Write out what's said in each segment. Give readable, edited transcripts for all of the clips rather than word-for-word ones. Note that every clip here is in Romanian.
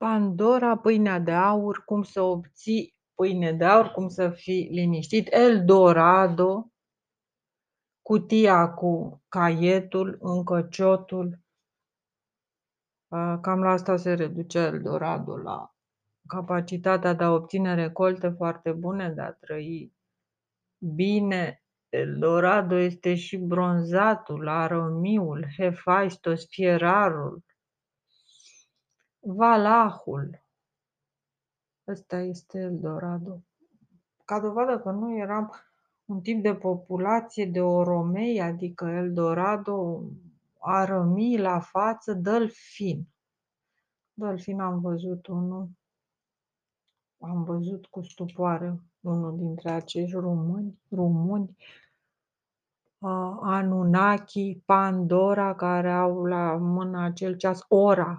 Pandora, pâinea de aur, cum să obții pâine de aur, cum să fii liniștit. Eldorado, cutia cu caietul, încăciotul. Cam la asta se reduce Eldorado, la capacitatea de a obține recolte foarte bune, de a trăi bine. Eldorado este și bronzatul, aromiul, Hefaisto's, fierarul, valahul. Ăsta este Eldorado. Ca dovadă că nu eram un tip de populație de oromei, adică Eldorado, arămii la față, delfin. Delfin am văzut unul. Am văzut cu stupoare unul dintre acești rumâni. Anunnaki, Pandora, care au la mână acel ceas,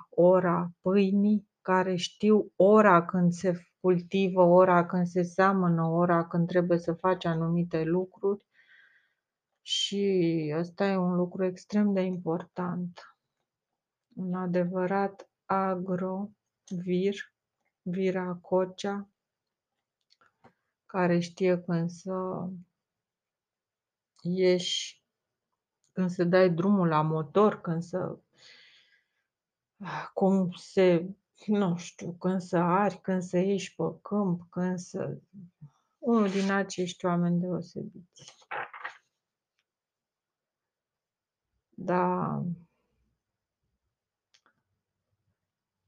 ora pâinii, care știu ora când se cultivă, ora când se seamănă, ora când trebuie să faci anumite lucruri. Și ăsta e un lucru extrem de important. Un adevărat agrovir, viracocea, care știe când să ieși, când să dai drumul la motor, când să, cum se, nu știu, când să ari, când să ieși pe câmp, când să... Unul din acești oameni deosebiți. Da.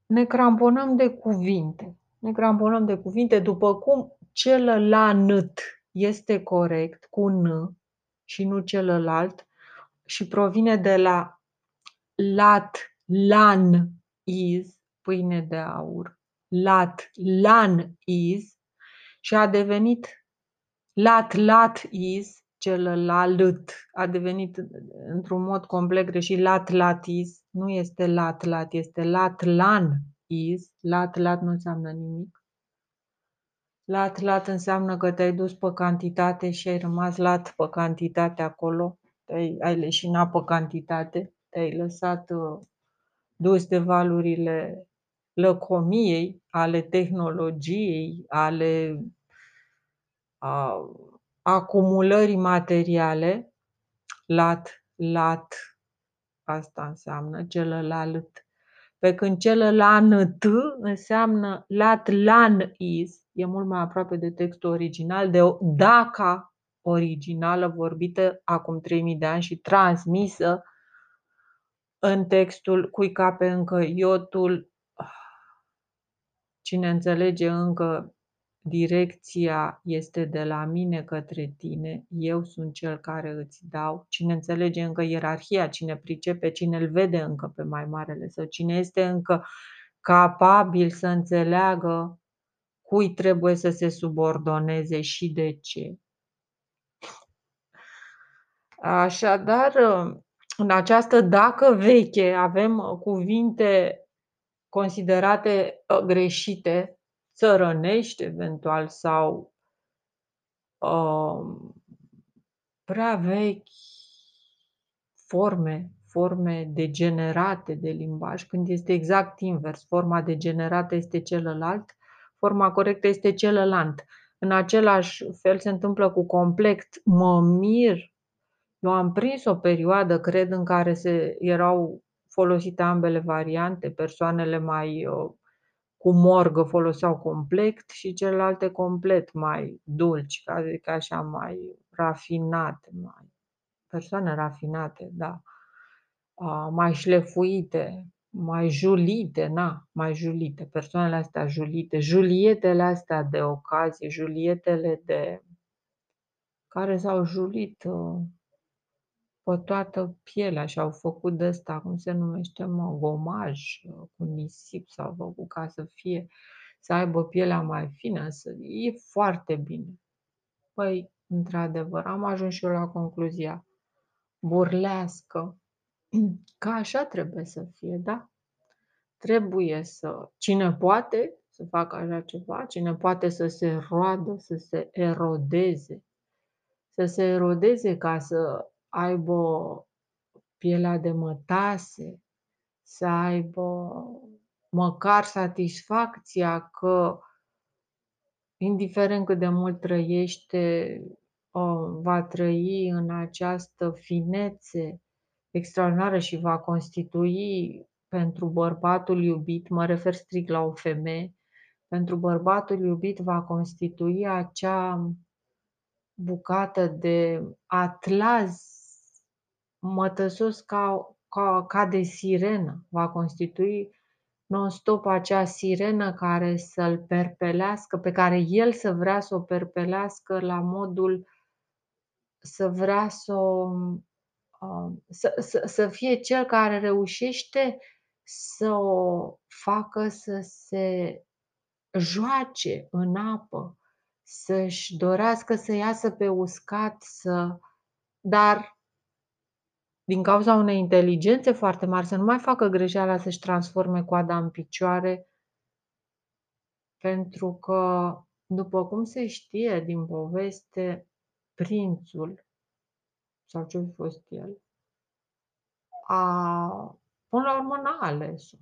Ne cramponăm de cuvinte. Ne cramponăm de cuvinte, după cum celălalt este corect cu n și nu celălalt și provine de la lat, lan, is, pâine de aur, lat, lan, is și a devenit lat, lat, is, celălalt, a devenit într-un mod complet greșit, lat, lat, is, nu este lat, lat, este lat, lan, is, lat, lat nu înseamnă nimic. Lat, lat înseamnă că te-ai dus pe cantitate și ai rămas lat pe cantitate acolo, ai leșinat pe cantitate, te-ai lăsat dus de valurile lăcomiei, ale tehnologiei, ale acumulării materiale. Lat, lat, asta înseamnă celălalt. Pe când celălalt înseamnă lat, lan, is, e mult mai aproape de textul original, de daca originală vorbită acum 3000 de ani și transmisă în textul cui cape încă iotul, cine înțelege încă direcția este de la mine către tine, eu sunt cel care îți dau, cine înțelege încă ierarhia, cine pricepe, cine îl vede încă pe mai marele sau cine este încă capabil să înțeleagă cui trebuie să se subordoneze și de ce. Așadar, în această dacă veche avem cuvinte considerate greșite, țărănești eventual sau prea vechi, forme degenerate de limbaj, când este exact invers, forma degenerată este celălalt, forma corectă este celălalt. În același fel se întâmplă cu complex, mă mir. Eu am prins o perioadă, cred, în care erau folosite ambele variante. Persoanele mai cu morgă foloseau complex și celelalte complet, mai dulci, adică așa mai rafinate, mai persoane rafinate, da, mai șlefuite. Mai julite, mai julite, persoanele astea julite, julietele astea de ocazie, julietele de care s-au julit pe toată pielea și au făcut de ăsta, cum se numește, gomaj cu nisip, s-au făcut ca să aibă pielea mai fină, e foarte bine. Păi, într-adevăr, am ajuns și eu la concluzia burlească. Că așa trebuie să fie, da? Trebuie să... Cine poate să facă așa ceva, cine poate să se roadă, să se erodeze ca să aibă pielea de mătase, să aibă măcar satisfacția că, indiferent cât de mult trăiește, va trăi în această finețe extraordinară și va constitui pentru bărbatul iubit, mă refer strict la o femeie, pentru bărbatul iubit va constitui acea bucată de atlas mătăsos ca de sirenă, va constitui non-stop acea sirenă care să-l perpelească, pe care el să vrea să o perpelească la modul să vrea să fie cel care reușește să o facă să se joace în apă, să-și dorească să iasă pe uscat, dar din cauza unei inteligențe foarte mari, să nu mai facă greșeala să-și transforme coada în picioare, pentru că, după cum se știe din poveste, prințul, sau ce-a fost el, până la urmă n-a ales-o,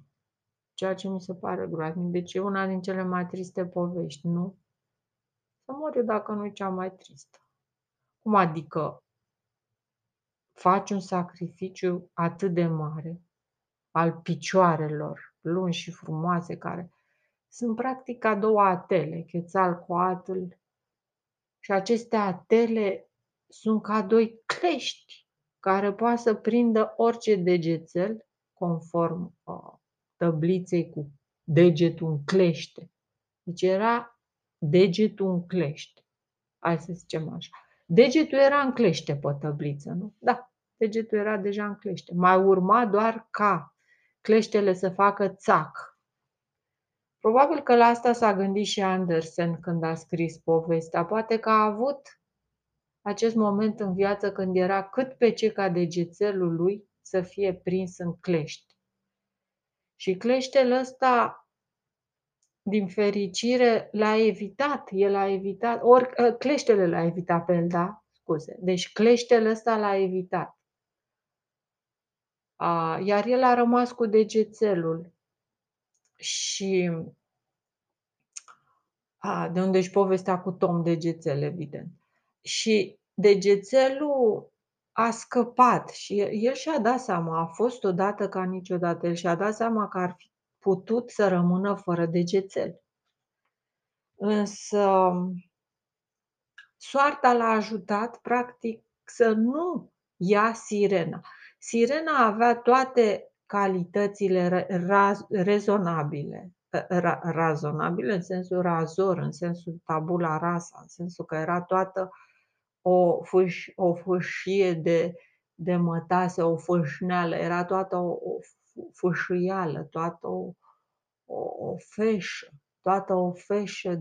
ceea ce mi se pare groaznic. Deci e una din cele mai triste povești, nu? Să mor eu dacă nu e cea mai tristă. Cum adică? Faci un sacrificiu atât de mare al picioarelor lungi și frumoase, care sunt practic a două atele, Chețalcoatlul, și aceste atele sunt ca doi clești care poate să prindă orice degețel, conform tăbliței cu degetul în clește. Deci era degetul în clește. Hai să zicem așa. Degetul era în clește pe tăbliță, nu? Da, degetul era deja în clește. Mai urma doar ca cleștele să facă țac. Probabil că la asta s-a gândit și Andersen când a scris povestea. Poate că a avut acest moment în viață când era cât pe ce ca degețelul lui să fie prins în clește. Și cleștele ăsta, din fericire, l-a evitat, el a evitat, ori cleștele l-a evitat pe el, da? Scuze. Deci cleștele ăsta l-a evitat. Iar el a rămas cu degețelul. Și de unde își povestea cu Tom degețel, evident. Și degețelul a scăpat și el și-a dat seama, a fost odată ca niciodată, el și-a dat seama că ar fi putut să rămână fără degețel. Însă soarta l-a ajutat, practic, să nu ia sirena. Sirena avea toate calitățile rezonabile. Razonabile în sensul razor, în sensul tabula rasa, în sensul că era toată o fâșie de mătase, o fâșneală, era toată o fâșâială, toată o feșă, toată o feșă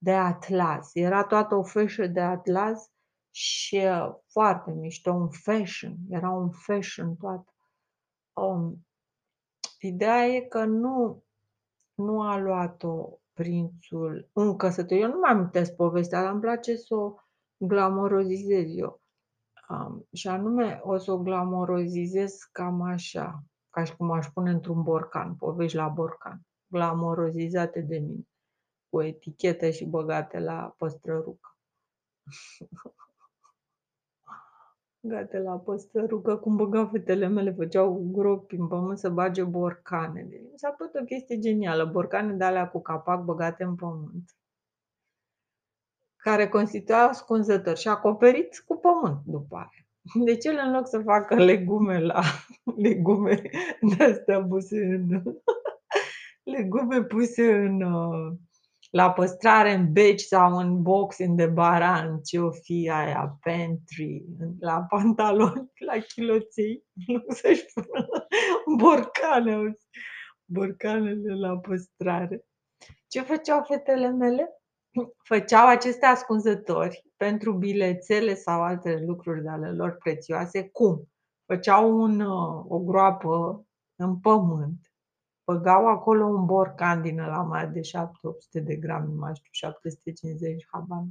de atlas. Era toată o feșă de atlas și foarte mișto, un fashion, era un fashion toată. Ideea e că nu a luat-o prințul în căsătorie. Eu nu mai amintesc povestea, dar îmi place să o glamorozizez eu. Și anume, o să o glamorozizez cam așa, ca și cum aș pune într-un borcan, povești la borcan, glamorozizate de mine, cu etichete și băgate la păstrărucă. Băgate la păstrărucă, cum băgam fetele mele, făceau gropi în pământ să bage borcane. Deci, mi s-a părut o chestie genială, borcane de alea cu capac băgate în pământ, care constituia ascunzător și acoperit cu pământ după aia. Deci el, în loc să facă legume de-astea puse la păstrare în beci sau în box, în debaran, ce o fi aia, pantry, la pantaloni, la chiloței, în loc să-și pună borcanele la păstrare. Ce făceau fetele mele? Făceau aceste ascunzători pentru bilețele sau alte lucruri de ale lor prețioase. Cum? Făceau o groapă în pământ, băgau acolo un borcan din ăla mai de 700-800 de grame, nu mai știu, 750, habar,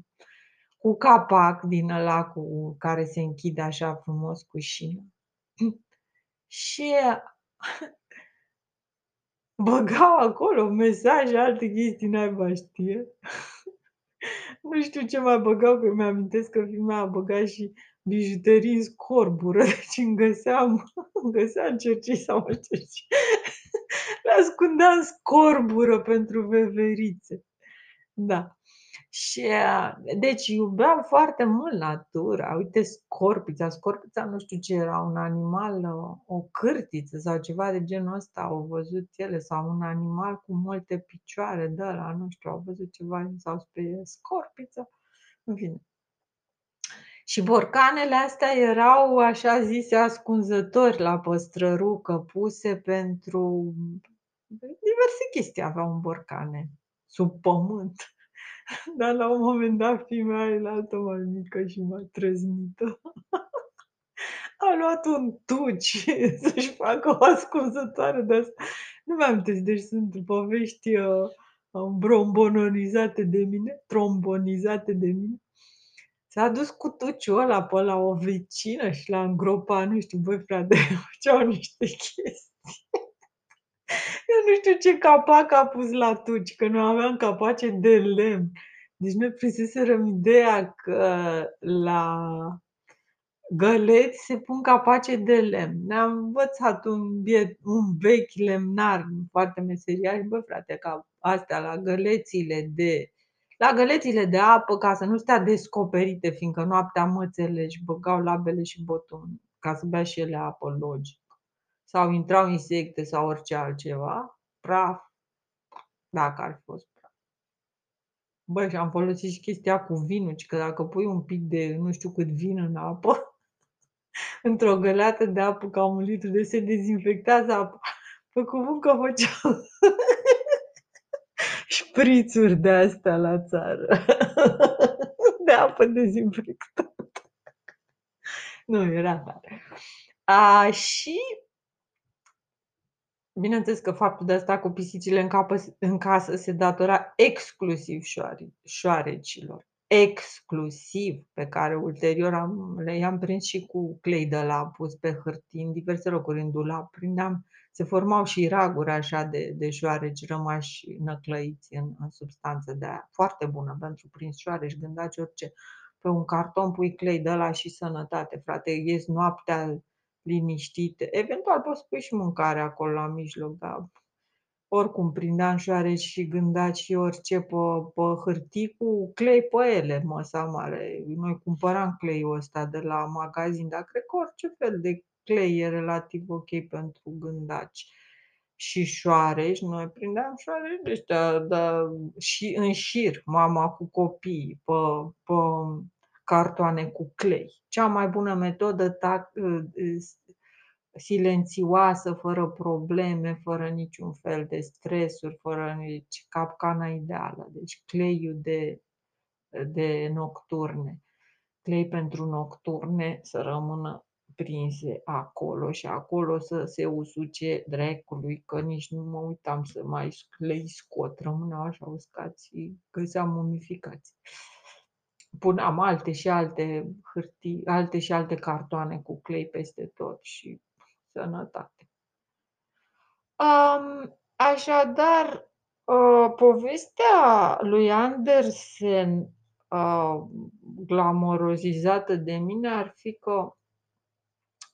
cu capac din ăla cu care se închide așa frumos cu șină. Și băga acolo mesaje, alte chestii, naiba știe. Nu știu ce mai băgau, că mi-amintesc că mea a băgat și bijuterii în scorbură, deci îmi găseam cercei sau mă cercei. Le ascundeam scorbură pentru veverițe. Da. Și, deci, iubeam foarte mult natura. Uite, scorpița, nu știu ce era, un animal, o cârtiță sau ceva de genul ăsta, au văzut ele, sau un animal cu multe picioare de ăla, nu știu, au văzut ceva, sau spre scorpiță, în fine. Și borcanele astea erau, așa zise, ascunzători la păstrărucă, puse pentru diverse chestii, aveau în borcane, sub pământ. Dar la un moment dat femeia e la altă mai mică și mai trăznită. A luat un tuci să-și facă o ascunzătoare de asta. Nu mai amintesc, deci sunt povești trombonizate de mine. S-a dus cu tuciul ăla pe la o vecină și l-a îngropat, nu știu, băi frate, făceau niște chestii. Eu nu știu ce capac a pus la tuci, că nu aveam capace de lemn. Deci noi prinseserăm ideea că la găleți se pun capace de lemn. Ne-am învățat un vechi lemnar foarte meseriaș, bă frate, ca astea la gălețile de apă, ca să nu stea descoperite, fiindcă noaptea mățele își băgau labele și botul ca să bea și ele apă, logic. Sau intrau insecte sau orice altceva, praf, dacă ar fi fost praf. Băi, și am folosit și chestia cu vinul, că dacă pui un pic de nu știu cât vin în apă, într-o găleată de apă, ca 1 litru, de se dezinfectează apa. Pe cuvânt că făceau șprițuri de astea la țară, de apă dezinfectată. Nu, era tare. Și bineînțeles că faptul de a sta cu pisicile în casă se datora exclusiv șoarecilor. Exclusiv, pe care ulterior le-am prins și cu clei de la pus pe hârtii, în diverse locuri, în dulap. Se formau și raguri așa de șoareci rămași năclăiți în substanță de aia. Foarte bună pentru prins șoareci, gândați orice. Pe un carton pui clei de la și sănătate, frate, ies noaptea liniștite. Eventual poți să pui și mâncare acolo la mijloc, dar oricum prindeam șoareci și gândaci și orice pe hârtii cu clei pe ele, măsa mare. Noi cumpăram cleiul ăsta de la magazin, dar cred că orice fel de clei e relativ ok pentru gândaci și șoareci. Noi prindeam șoareci de ăștia, dar și în șir, mama cu copiii, pe cartoane cu clei. Cea mai bună metodă, silențioasă, fără probleme, fără niciun fel de stresuri, fără nici capcana ideală. Deci cleiul de nocturne, clei pentru nocturne să rămână prinse acolo și acolo să se usuce dracului, că nici nu mă uitam să mai clei scot, rămâneau așa uscați, găseam mumificați. Puneam alte și alte hârtii, alte și alte cartoane cu clei peste tot și sănătate. Așadar, povestea lui Andersen, glamorozizată de mine, ar fi că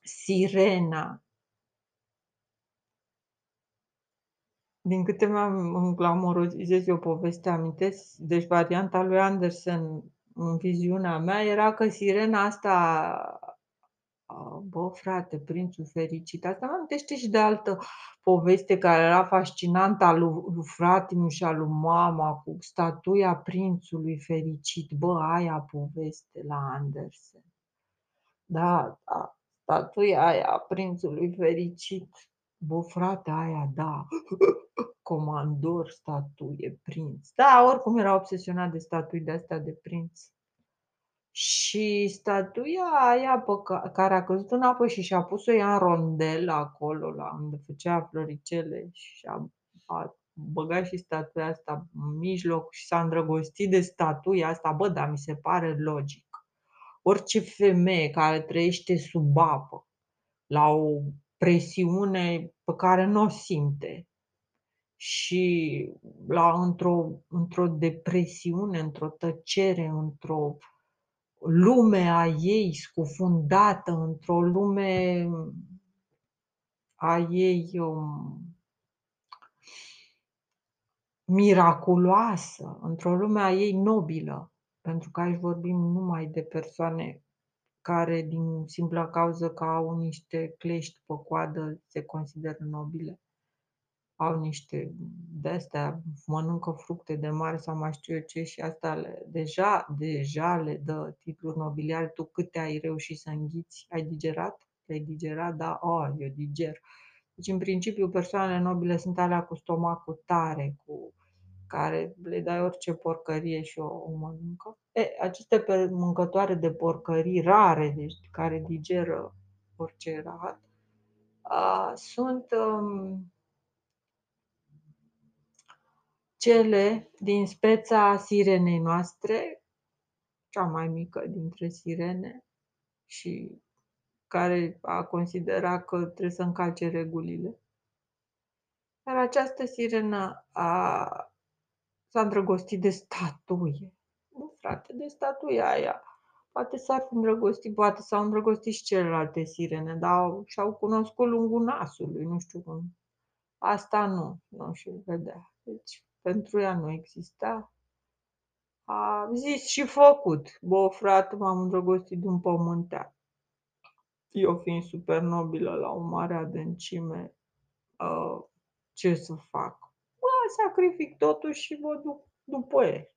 sirena, din câte mi-am glamorozizez eu povestea, amintesc, deci varianta lui Andersen, în viziunea mea, era că sirena asta, bă frate, prințul fericit, asta mă amintește și de altă poveste care era fascinantă, a lui Fratimiu și a lui mama, cu statuia prințului fericit. Bă, aia poveste la Andersen. Da, statuia aia prințului fericit. Bă frate, aia, da. Comandor, statuie, prinț. Da, oricum era obsesionat de statui de-astea de prinț. Și statuia aia care a căzut în apă și și-a pus-o ea în rondel acolo, la unde făcea floricele, și a băgat și statuia asta în mijloc și s-a îndrăgostit de statuia asta. Bă, dar mi se pare logic. Orice femeie care trăiește sub apă, la o presiune pe care nu o simte, și într-o depresiune, într-o tăcere, într-o lume a ei scufundată, într-o lume a ei miraculoasă, într-o lume a ei nobilă, pentru că aici vorbim numai de persoane care din simpla cauză că au niște clești pe coadă se consideră nobile. Au niște de-astea, mănâncă fructe de mare sau mai știu eu ce și asta deja le dă titluri nobiliare. Tu câte ai reușit să înghiți? Ai digerat? Te-ai digerat? Da, eu diger. Deci, în principiu, persoanele nobile sunt alea cu stomacul tare, cu care le dai orice porcărie și o mănâncă. Aceste mâncătoare de porcării rare, deci care digeră orice rahat, sunt cele din speța sirenei noastre, cea mai mică dintre sirene, și care a considerat că trebuie să încalce regulile. Dar această sirenă s-a îndrăgostit de statuie. Nu, frate, de statuia aia. Poate s-ar fi îndrăgostit, poate s-au îndrăgostit și celelalte sirene, dar și-au cunoscut lungul nasului, nu știu cum. Asta nu și-l vedea. Deci, pentru ea nu exista. A zis și făcut. Bă, frate, m-am îndrăgostit de un pământean. Eu fiind super nobilă la o mare adâncime, ce să fac? Sacrific totul și vă duc după el.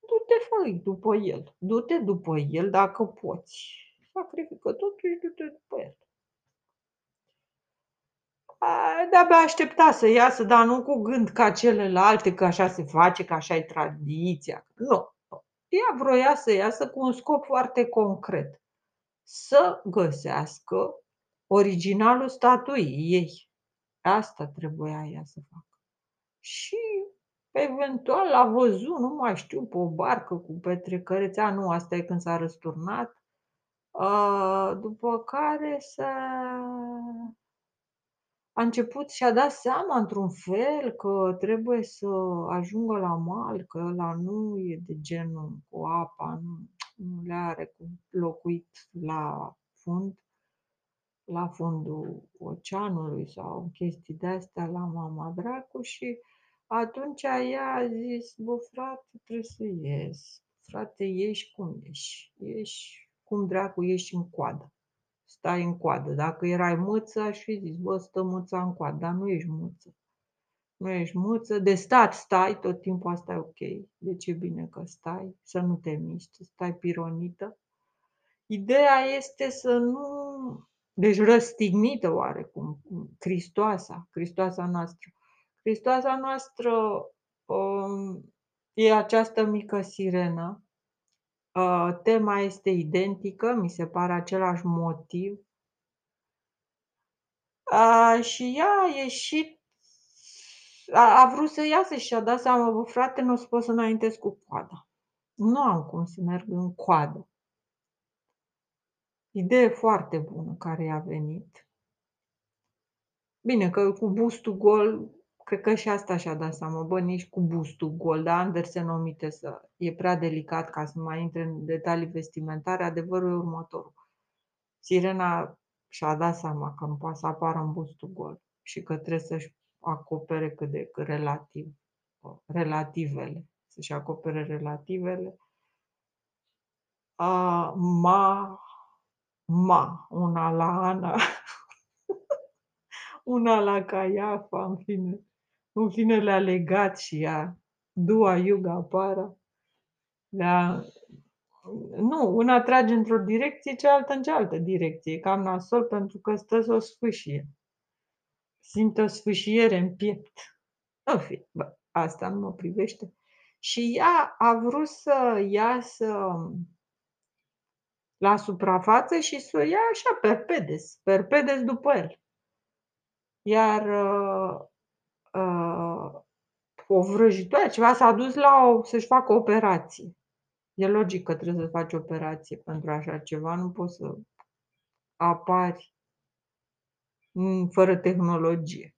Du-te, fă-i după el. Du-te după el dacă poți. Sacrifică totul și du-te după el. De-abia aștepta să iasă, dar nu cu gând ca celelalte, că așa se face, că așa e tradiția. Nu. Ea vroia să iasă cu un scop foarte concret. Să găsească originalul statuii ei. Asta trebuia ea să facă. Și eventual a văzut, nu mai știu, pe o barcă cu petrecărețe. Nu, asta e când s-a răsturnat. După care a început și a dat seama într-un fel că trebuie să ajungă la mal, că ăla nu e de genul cu apa, nu le are locuit la fund, la fundul oceanului sau chestii de-astea la mama dracu. Și atunci ea a zis, bă, frate, trebuie să ies. Frate, ieși cum ieși. Ieși cum dracu, ieși în coadă. Stai în coadă. Dacă erai mâță, aș fi zis, bă, stă mâța în coadă. Dar nu ești mâță. Nu ești mâță. De stat stai, tot timpul asta e ok. Deci e bine că stai, să nu te miști, stai pironită. Ideea este să nu... Deci răstignită oarecum, Hristoasa noastră. Hristoasa noastră e această mică sirenă. Tema este identică, mi se pare același motiv. Și ea a ieșit, a vrut să iasă și a dat seama, bă, frate, nu o să pot să înaintez cu coada. Nu am cum să merg în coadă. Idee foarte bună care i-a venit. Bine că cu bustul gol, cred că și asta și-a dat seama, bă, nici cu bustul gol, dar Andersen omite să... E prea delicat ca să mai intre în detalii vestimentare. Adevărul e următorul. Sirena și-a dat seama că nu poate să apară în bustul gol și că trebuie să-și acopere cât de cât relativele. Să-și acopere relativele. Una la Ana, una la Caiafa, în fine le-a legat și ea, Dua Iuga Para. Nu, una trage într-o direcție, cealaltă în cealaltă direcție, cam nasol, pentru că stă să o sfâșie. Simte o sfâșiere în piept. În fine, asta nu mă privește. Și ea a vrut să iasă la suprafață și să o ia așa, perpedes după el. Iar o vrăjitoare, ceva, s-a dus să-și facă operație. E logic că trebuie să faci operație pentru așa ceva, nu poți să apari fără tehnologie.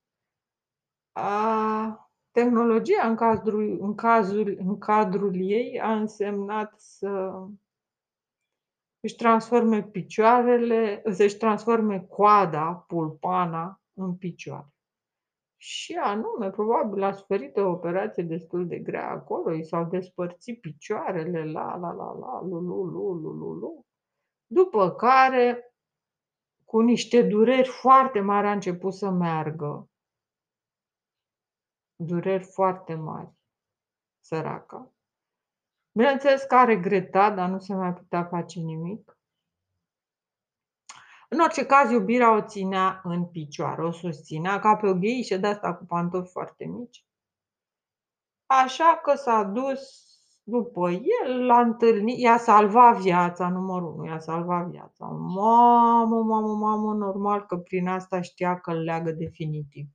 Tehnologia în cadrul ei a însemnat să își transforme picioarele, să-și transforme coada, pulpana, în picioare. Și anume, probabil a suferit o operație destul de grea acolo, i s-au despărțit picioarele, după care, cu niște dureri foarte mari, a început să meargă. Dureri foarte mari, săraca. Bineînțeles că a regretat, dar nu se mai putea face nimic. În orice caz, iubirea o ținea în picioare, o susținea ca pe o gheișă de asta cu pantofi foarte mici. Așa că s-a dus după el, l-a întâlnit, i-a salvat viața, numărul 1, i-a salvat viața. Mamă, normal că prin asta știa că îl leagă definitiv.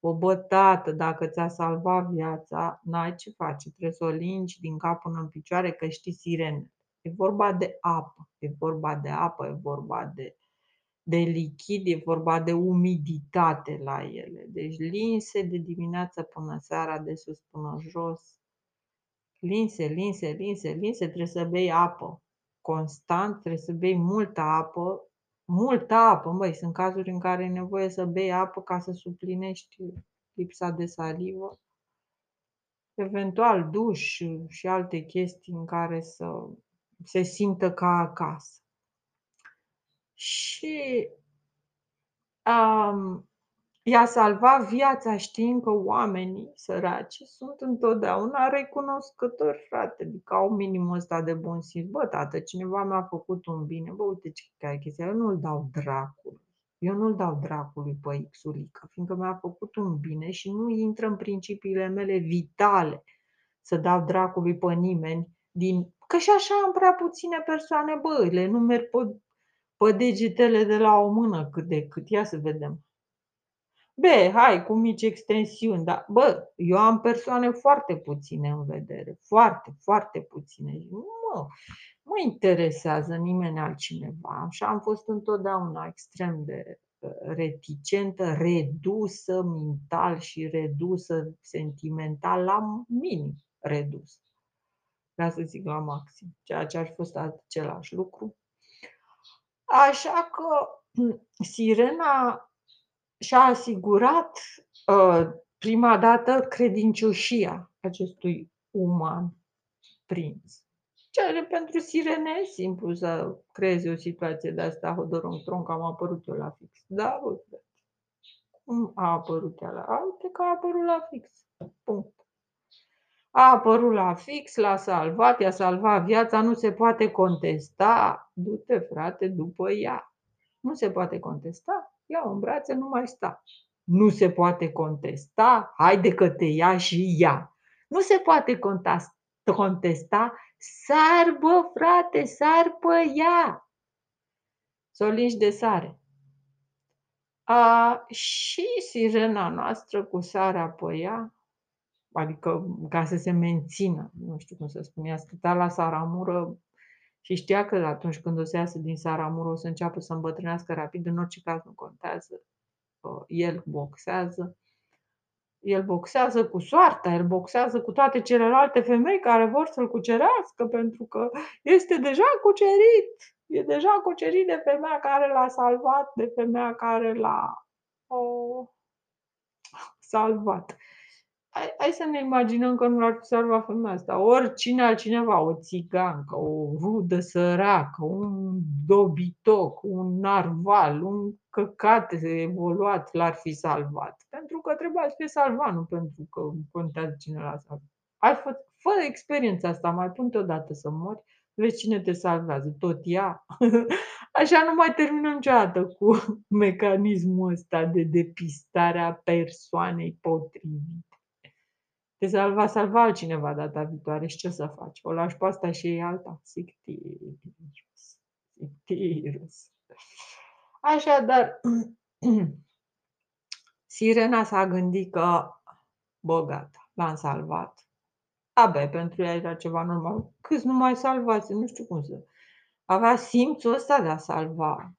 O bătată, dacă ți-a salvat viața, n-ai ce face, trebuie să o lingi din cap până în picioare, că știi sirene. E vorba de apă, e vorba de lichid, e vorba de umiditate la ele. Deci linse de dimineață până seara, de sus până jos. Linse, trebuie să bei apă. Constant, trebuie să bei multă apă. Multă apă, băi, sunt cazuri în care e nevoie să bei apă ca să suplinești lipsa de salivă. Eventual duș și alte chestii în care să se simtă ca acasă. Și i-a salvat viața, știind că oamenii săraci sunt întotdeauna recunoscători, frate, adică au minimul ăsta de bun simț. Bă, tată, cineva mi-a făcut un bine, bă, uite ce ai chestia, eu nu-l dau dracului pe Xulică, fiindcă mi-a făcut un bine și nu intră în principiile mele vitale să dau dracului pe nimeni, că și așa am prea puține persoane, bă, le nu merg pe degetele de la o mână cât de cât, ia să vedem. Bă, hai, cu mici extensiuni, dar bă, eu am persoane foarte puține în vedere, foarte puține. Nu mă interesează nimeni altcineva. Și am fost întotdeauna extrem de reticentă, redusă mental și redusă sentimental la minim redus. Vreau să zic la maxim, ceea ce ar fi fost același lucru. Așa că sirena și-a asigurat prima dată credincioșia acestui uman prinț. Ceea pentru sirene e simplu să creeze o situație de asta, hodorong-tronc, am apărut eu la fix. Da, uite. Cum a apărut ea la? Uite că a apărut la fix. Punct. A apărut la fix, l-a salvat, i-a salvat viața, nu se poate contesta. Du-te, frate, după ea. Nu se poate contesta. Ia-o în brațe, nu mai sta. Nu se poate contesta, haide că te ia și ea. Nu se poate contesta, sar, bă, frate, sar pe ea. S-o lingi de sare. Și sirena noastră cu sarea pe ea, adică ca să se mențină, nu știu cum să spun, ea stătea la saramură. Și știa că atunci când o să iasă din saramură o să înceapă să îmbătrânească rapid, în orice caz nu contează. El boxează cu soarta, el boxează cu toate celelalte femei care vor să-l cucerească, pentru că este deja cucerit. E deja cucerit de femeia care l-a salvat, de femeia care l-a salvat. Hai să ne imaginăm că nu l-ar fi salvat femeia asta. Oricine altcineva, o țigancă, o rudă săracă, un dobitoc, un narval, un căcat evoluat l-ar fi salvat. Pentru că trebuia să fie salvat, nu pentru că contează cine l-a salvat. Ai fă experiența asta, mai pune-te odată să mori, vezi cine te salvează, tot ea. Așa nu mai terminăm niciodată cu mecanismul ăsta de depistare a persoanei potrivite. Te salva altcineva data viitoare și ce să faci? O lași pe asta și ei alta? Sictirus. Așadar, sirena s-a gândit că bogata, l-am salvat. Abia, pentru ea era ceva normal. Câți nu mai salvați? Nu știu cum să... Avea simțul ăsta de a salva,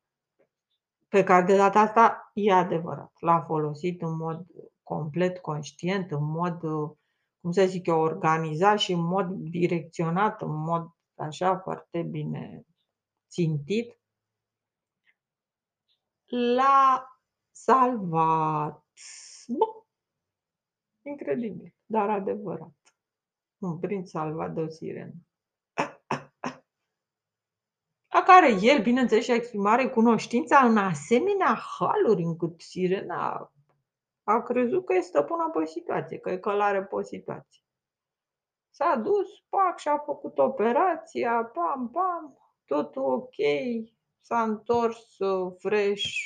pe care de data asta e adevărat. L-a folosit în mod complet conștient, în mod, cum să zic eu, organizat și în mod direcționat, în mod așa foarte bine țintit, l-a salvat. Bun. Incredibil, dar adevărat. Un prinț salvat de o sirenă. La care el, bineînțeles, și-a exprimat recunoștința în asemenea haluri, încât sirena a crezut că e stăpână pe situație, că e călare pe situație. S-a dus, pac, și-a făcut operația, pam, pam, totul ok, s-a întors fresh,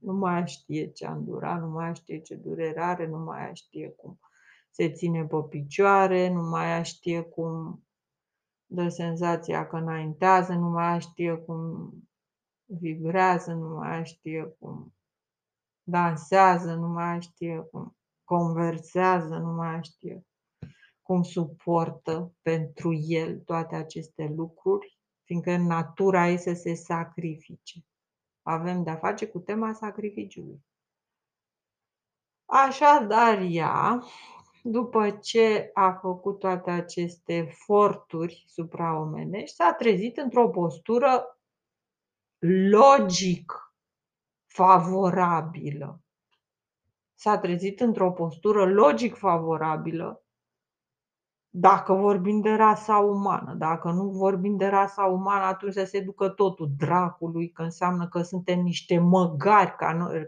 nu mai știe ce a îndurat, nu mai știe ce durere are, nu mai știe cum se ține pe picioare, nu mai știe cum dă senzația că înaintează, nu mai știe cum vibrează, nu mai știe cum dansează, nu mai știe cum conversează, nu mai știe cum suportă pentru el toate aceste lucruri, fiindcă natura ei să se sacrifice. Avem de-a face cu tema sacrificiului. Așadar ea, după ce a făcut toate aceste eforturi supraomenești, s-a trezit într-o postură logic favorabilă. S-a trezit într-o postură logic favorabilă, dacă vorbim de rasa umană. Dacă nu vorbim de rasa umană, atunci se ducă totul dracului, că înseamnă că suntem niște măgari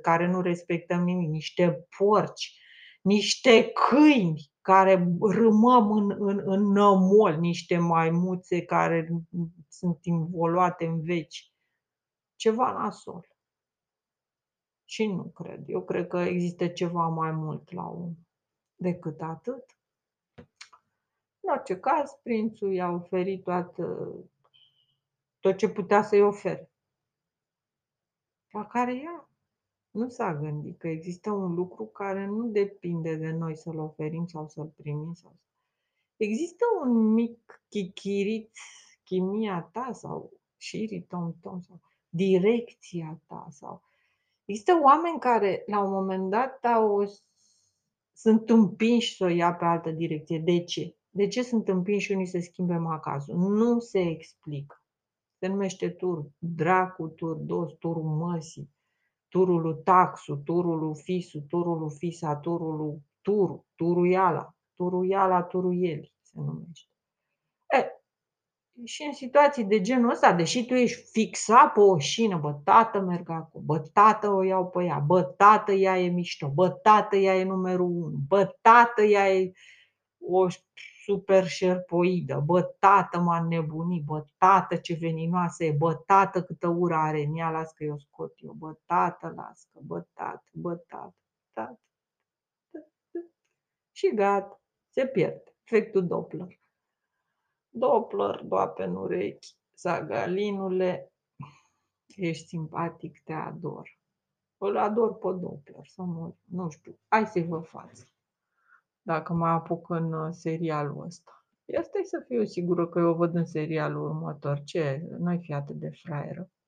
care nu respectăm nimic, niște porci, niște câini care râmăm în nămol, niște maimuțe care sunt involuate în veci. Ceva nasol. Și nu cred. Eu cred că există ceva mai mult la om decât atât. În orice caz, prințul i-a oferit tot ce putea să-i ofere. La care ea nu s-a gândit că există un lucru care nu depinde de noi să-l oferim sau să-l primim. Există un mic chichirit, chimia ta sau șirii tom-tom sau direcția ta. Sau există oameni care la un moment dat sunt împinși să o ia pe altă direcție. De ce? De ce sunt împinși unii să schimbe macazul? Nu se explică. Se numește tur dracu, tur dos, turul măsii, turul lui taxu, turul lui fisu, turul lui fisa, turul lui turu, turuiala, turuieli se numește. Și în situații de genul ăsta, deși tu ești fixat pe o șină, bă, tată merg acolo, bă, tată o iau pe ea, bă, tată ea e mișto, bă, tată ea e numărul 1, bă, tată ea e o super șerpoidă, bă, tată m-a nebunit, bă, tată ce veninoasă e, bă, tată câtă ură are în ea, las că eu scot eu, bă, tată, las că, bă, tată. Și gata, se pierde. Efectul Doppler. Doppler, doape în urechi, zagalinule, ești simpatic, te ador. Îl ador pe Doppler, să mor, nu știu, hai să-i vă față. Dacă mă apuc în serialul ăsta. Asta e să fiu sigură că eu văd în serialul următor. Ce? N-ai fi atât de fraieră.